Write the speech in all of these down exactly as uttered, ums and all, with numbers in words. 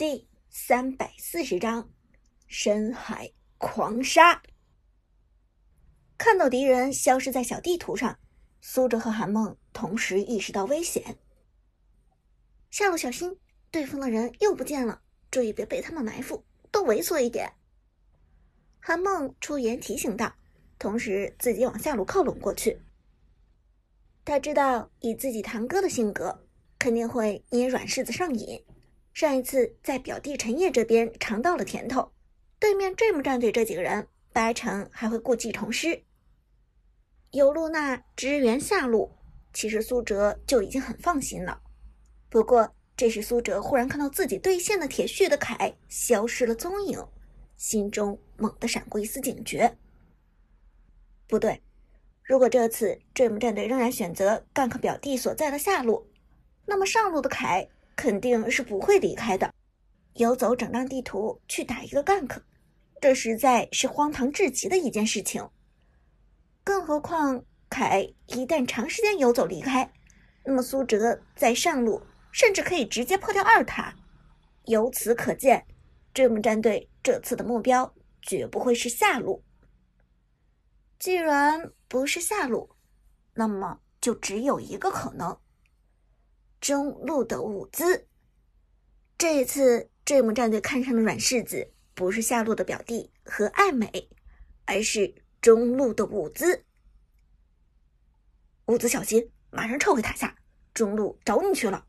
第三百四十章深海狂鲨。看到敌人消失在小地图上，苏哲和韩梦同时意识到危险。下路小心，对方的人又不见了，注意别被他们埋伏，都猥琐一点。韩梦出言提醒道，同时自己往下路靠拢过去。他知道以自己堂哥的性格，肯定会捏软柿子上瘾。上一次在表弟陈烨这边尝到了甜头，对面这么战队这几个人八成还会故技重施。有露娜支援下路，其实苏哲就已经很放心了。不过这时苏哲忽然看到自己对线的铁血的凯消失了踪影，心中猛地闪过一丝警觉。不对，如果这次Dream战队仍然选择gank表弟所在的下路，那么上路的凯肯定是不会离开的，游走整张地图去打一个gank，这实在是荒唐至极的一件事情。更何况凯一旦长时间游走离开，那么苏哲在上路甚至可以直接破掉二塔。由此可见，Dream战队这次的目标绝不会是下路。既然不是下路，那么就只有一个可能，中路的舞姿。这一次Dream战队看上的软柿子不是下路的表弟和爱美，而是中路的舞姿。舞姿小心，马上撤回塔下，中路找你去了。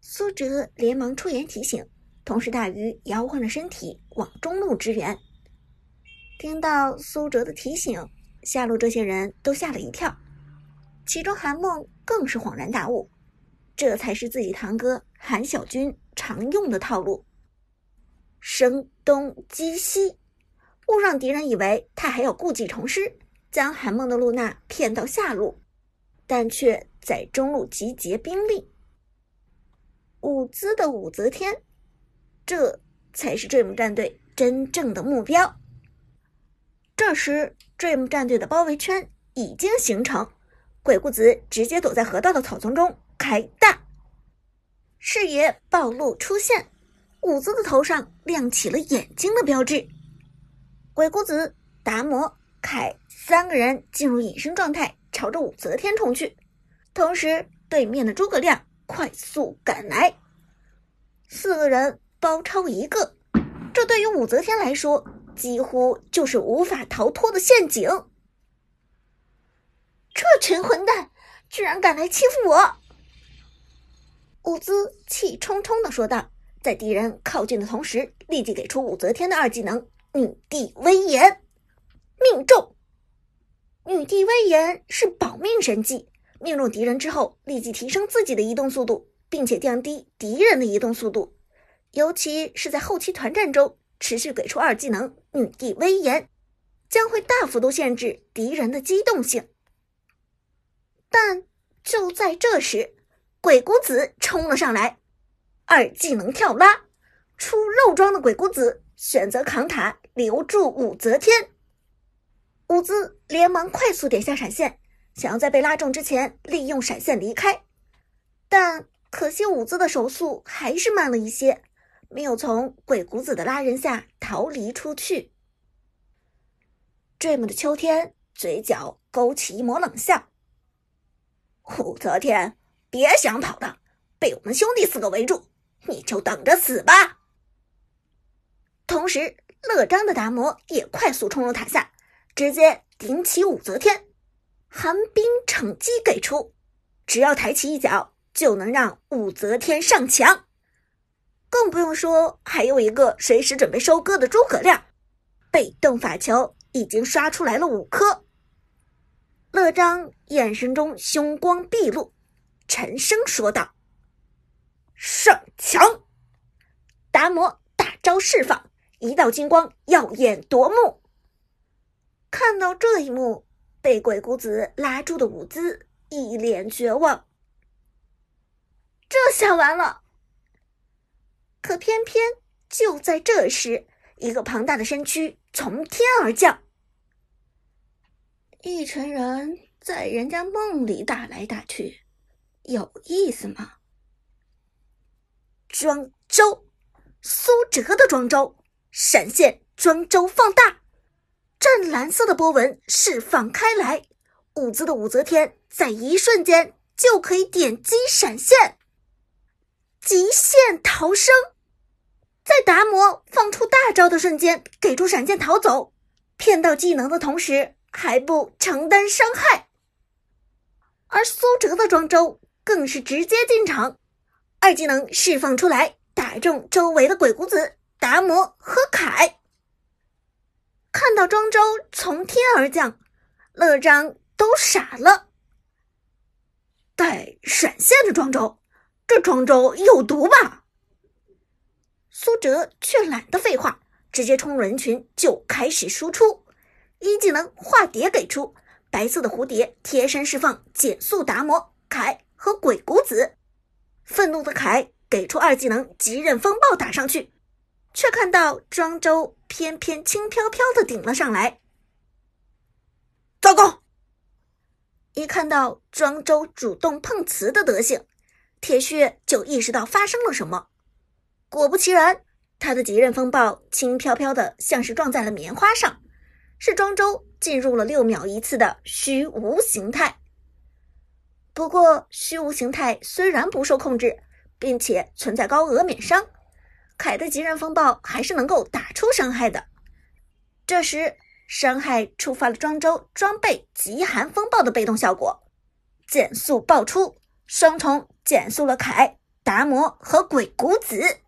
苏哲连忙出言提醒，同时大鱼摇晃着身体往中路支援。听到苏哲的提醒，下路这些人都吓了一跳，其中韩梦更是恍然大悟，这才是自己堂哥韩小军常用的套路，声东击西，误让敌人以为他还有故技重施，将韩梦的露娜骗到下路，但却在中路集结兵力。武姿的武则天，这才是 Dream 战队真正的目标。这时 Dream 战队的包围圈已经形成，鬼谷子直接躲在河道的草丛中开大，视野暴露出现，武姿的头上亮起了眼睛的标志。鬼谷子、达摩、凯三个人进入隐身状态，朝着武则天冲去，同时对面的诸葛亮快速赶来，四个人包抄一个，这对于武则天来说几乎就是无法逃脱的陷阱。这群混蛋居然敢来欺负我！武姿气冲冲地说道，在敌人靠近的同时立即给出武则天的二技能女帝威严，命中。女帝威严是保命神技，命中敌人之后立即提升自己的移动速度，并且降低敌人的移动速度，尤其是在后期团战中持续给出二技能女帝威严，将会大幅度限制敌人的机动性。但就在这时，鬼谷子冲了上来，二技能跳拉，出肉装的鬼谷子选择扛塔留住武则天。武姿连忙快速点下闪现，想要在被拉中之前利用闪现离开，但可惜武姿的手速还是慢了一些，没有从鬼谷子的拉人下逃离出去。Dream的秋天嘴角勾起一抹冷笑，武则天，别想跑了，被我们兄弟四个围住，你就等着死吧。同时乐章的达摩也快速冲入塔下，直接顶起武则天，寒冰乘机给出，只要抬起一脚就能让武则天上墙。更不用说还有一个随时准备收割的诸葛亮，被动法球已经刷出来了五颗。乐章眼神中凶光毕露，沉声说道，上墙。达摩大招释放，一道金光耀眼夺目。看到这一幕，被鬼谷子拉住的武姿一脸绝望，这下完了。可偏偏就在这时，一个庞大的身躯从天而降，一群人在人家梦里打来打去，有意思吗？这庄周，苏辙的庄周，闪现庄周放大，湛蓝色的波纹释放开来，舞姿的武则天在一瞬间就可以点击闪现，极限逃生。在达摩放出大招的瞬间给出闪现逃走，骗到技能的同时还不承担伤害。而苏辙的庄周更是直接进场，二技能释放出来，打中周围的鬼谷子、达摩和凯。看到庄周从天而降，乐章都傻了。带闪现的庄周，这庄周有毒吧？苏辙却懒得废话，直接冲人群就开始输出。一技能化蝶给出，白色的蝴蝶贴身释放，减速达摩、凯和鬼谷子。愤怒的凯给出二技能极刃风暴打上去，却看到庄周偏偏轻飘飘的顶了上来。糟糕！一看到庄周主动碰瓷的德性，铁血就意识到发生了什么。果不其然，他的极刃风暴轻飘飘的像是撞在了棉花上，是庄周进入了六秒一次的虚无形态。不过虚无形态虽然不受控制，并且存在高额免伤，凯的极刃风暴还是能够打出伤害的。这时伤害触发了庄周装备极寒风暴的被动效果，减速爆出，双重减速了凯、达摩和鬼谷子。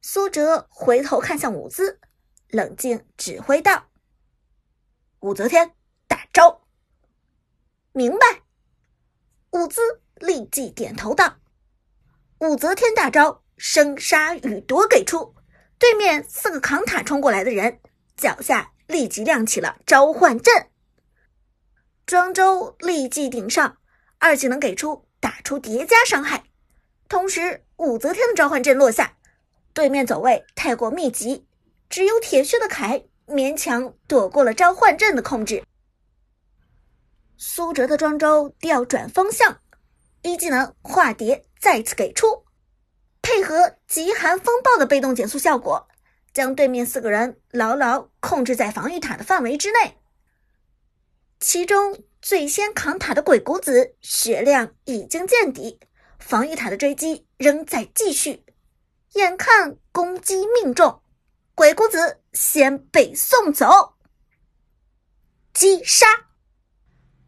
苏辙回头看向武姿，冷静指挥道：武则天打招。明白。武姿立即点头道：武则天大招生杀予夺给出，对面四个扛塔冲过来的人脚下立即亮起了召唤阵，庄周立即顶上，二技能给出打出叠加伤害，同时武则天的召唤阵落下，对面走位太过密集，只有铁血的凯勉强躲过了召唤阵的控制。苏辙的庄周调转方向，一技能化蝶再次给出，配合极寒风暴的被动减速效果，将对面四个人牢牢控制在防御塔的范围之内。其中最先扛塔的鬼谷子血量已经见底，防御塔的追击仍在继续，眼看攻击命中，鬼谷子先被送走。击杀！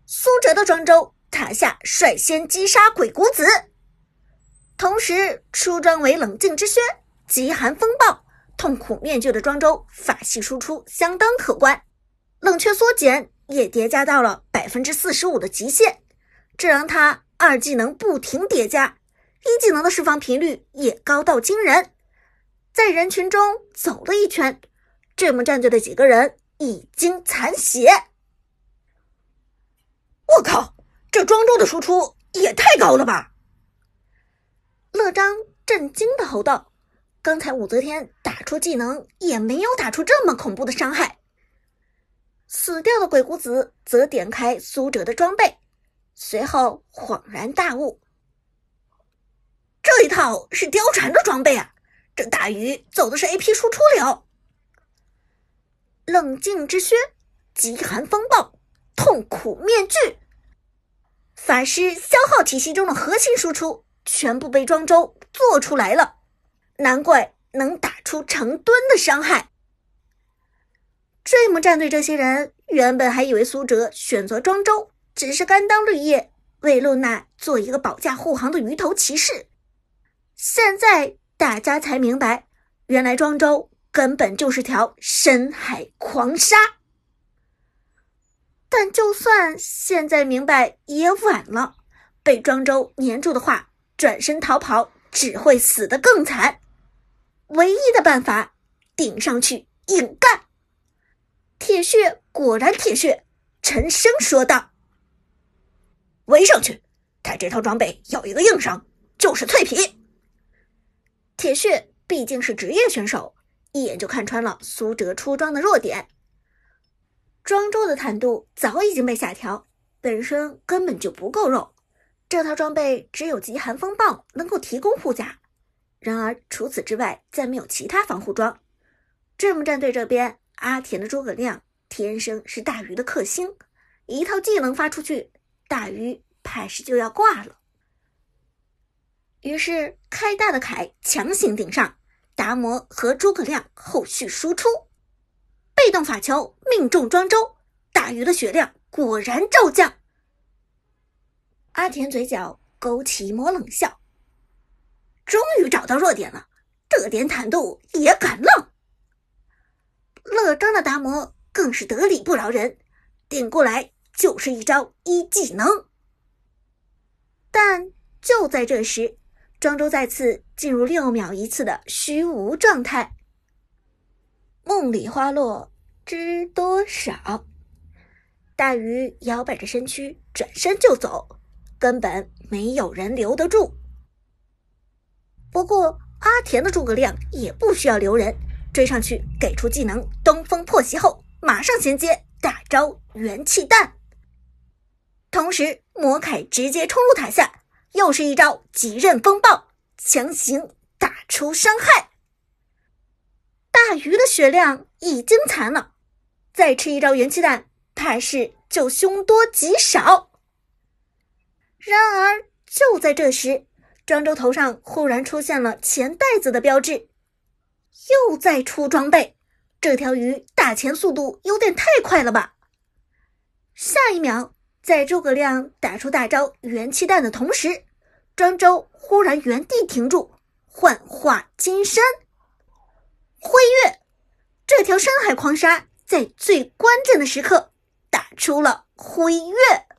苏辙的庄周塔下率先击杀鬼谷子，同时出装为冷静之靴、极寒风暴、痛苦面具的庄周法系输出相当可观，冷却缩减也叠加到了 百分之四十五 的极限，这让他二技能不停叠加，一技能的释放频率也高到惊人。在人群中走了一圈，这么战队的几个人已经残血。我靠，这庄周的输出也太高了吧！乐章震惊的吼道：刚才武则天打出技能也没有打出这么恐怖的伤害。死掉的鬼谷子则点开苏辙的装备，随后恍然大悟：这一套是貂蝉的装备啊，这大鱼走的是 A P 输出流。冷静之靴、极寒风暴、痛苦面具，法师消耗体系中的核心输出全部被庄周做出来了，难怪能打出成吨的伤害。Dream 战队这些人原本还以为苏辙选择庄周只是甘当绿叶，为露娜做一个保驾护航的鱼头骑士，现在大家才明白，原来庄周根本就是条深海狂鲨。但就算现在明白也晚了，被庄周黏住的话，转身逃跑只会死得更惨。唯一的办法，顶上去硬干。铁血果然铁血，沉声说道：围上去，他这套装备有一个硬伤，就是脆皮。铁血毕竟是职业选手，一眼就看穿了苏辙出装的弱点。庄周的坦度早已经被下调，本身根本就不够肉，这套装备只有极寒风暴能够提供护甲，然而除此之外再没有其他防护装。Dream 战队这边，阿田的诸葛亮天生是大鱼的克星，一套技能发出去，大鱼怕是就要挂了。于是开大的凯强行顶上，达摩和诸葛亮后续输出，被动法球命中庄周，大鱼的血量果然骤降。阿田嘴角勾起一抹冷笑，终于找到弱点了，这点坦度也敢浪。乐章的达摩更是得理不饶人，顶过来就是一招一技能。但就在这时，庄周再次进入六秒一次的虚无状态。梦里花落知多少，大鱼摇摆着身躯转身就走，根本没有人留得住。不过阿田的诸葛亮也不需要留人，追上去给出技能东风破袭后，马上衔接大招元气弹，同时魔凯直接冲入塔下，又是一招极刃风暴，强行打出伤害。大鱼的血量已经残了，再吃一招元气弹怕是就凶多吉少。然而就在这时，庄周头上忽然出现了钱袋子的标志，又在出装备，这条鱼打钱速度有点太快了吧。下一秒，在诸葛亮打出大招元气弹的同时，庄周忽然原地停住，幻化金身辉月，这条深海狂鲨在最关键的时刻打出了辉月。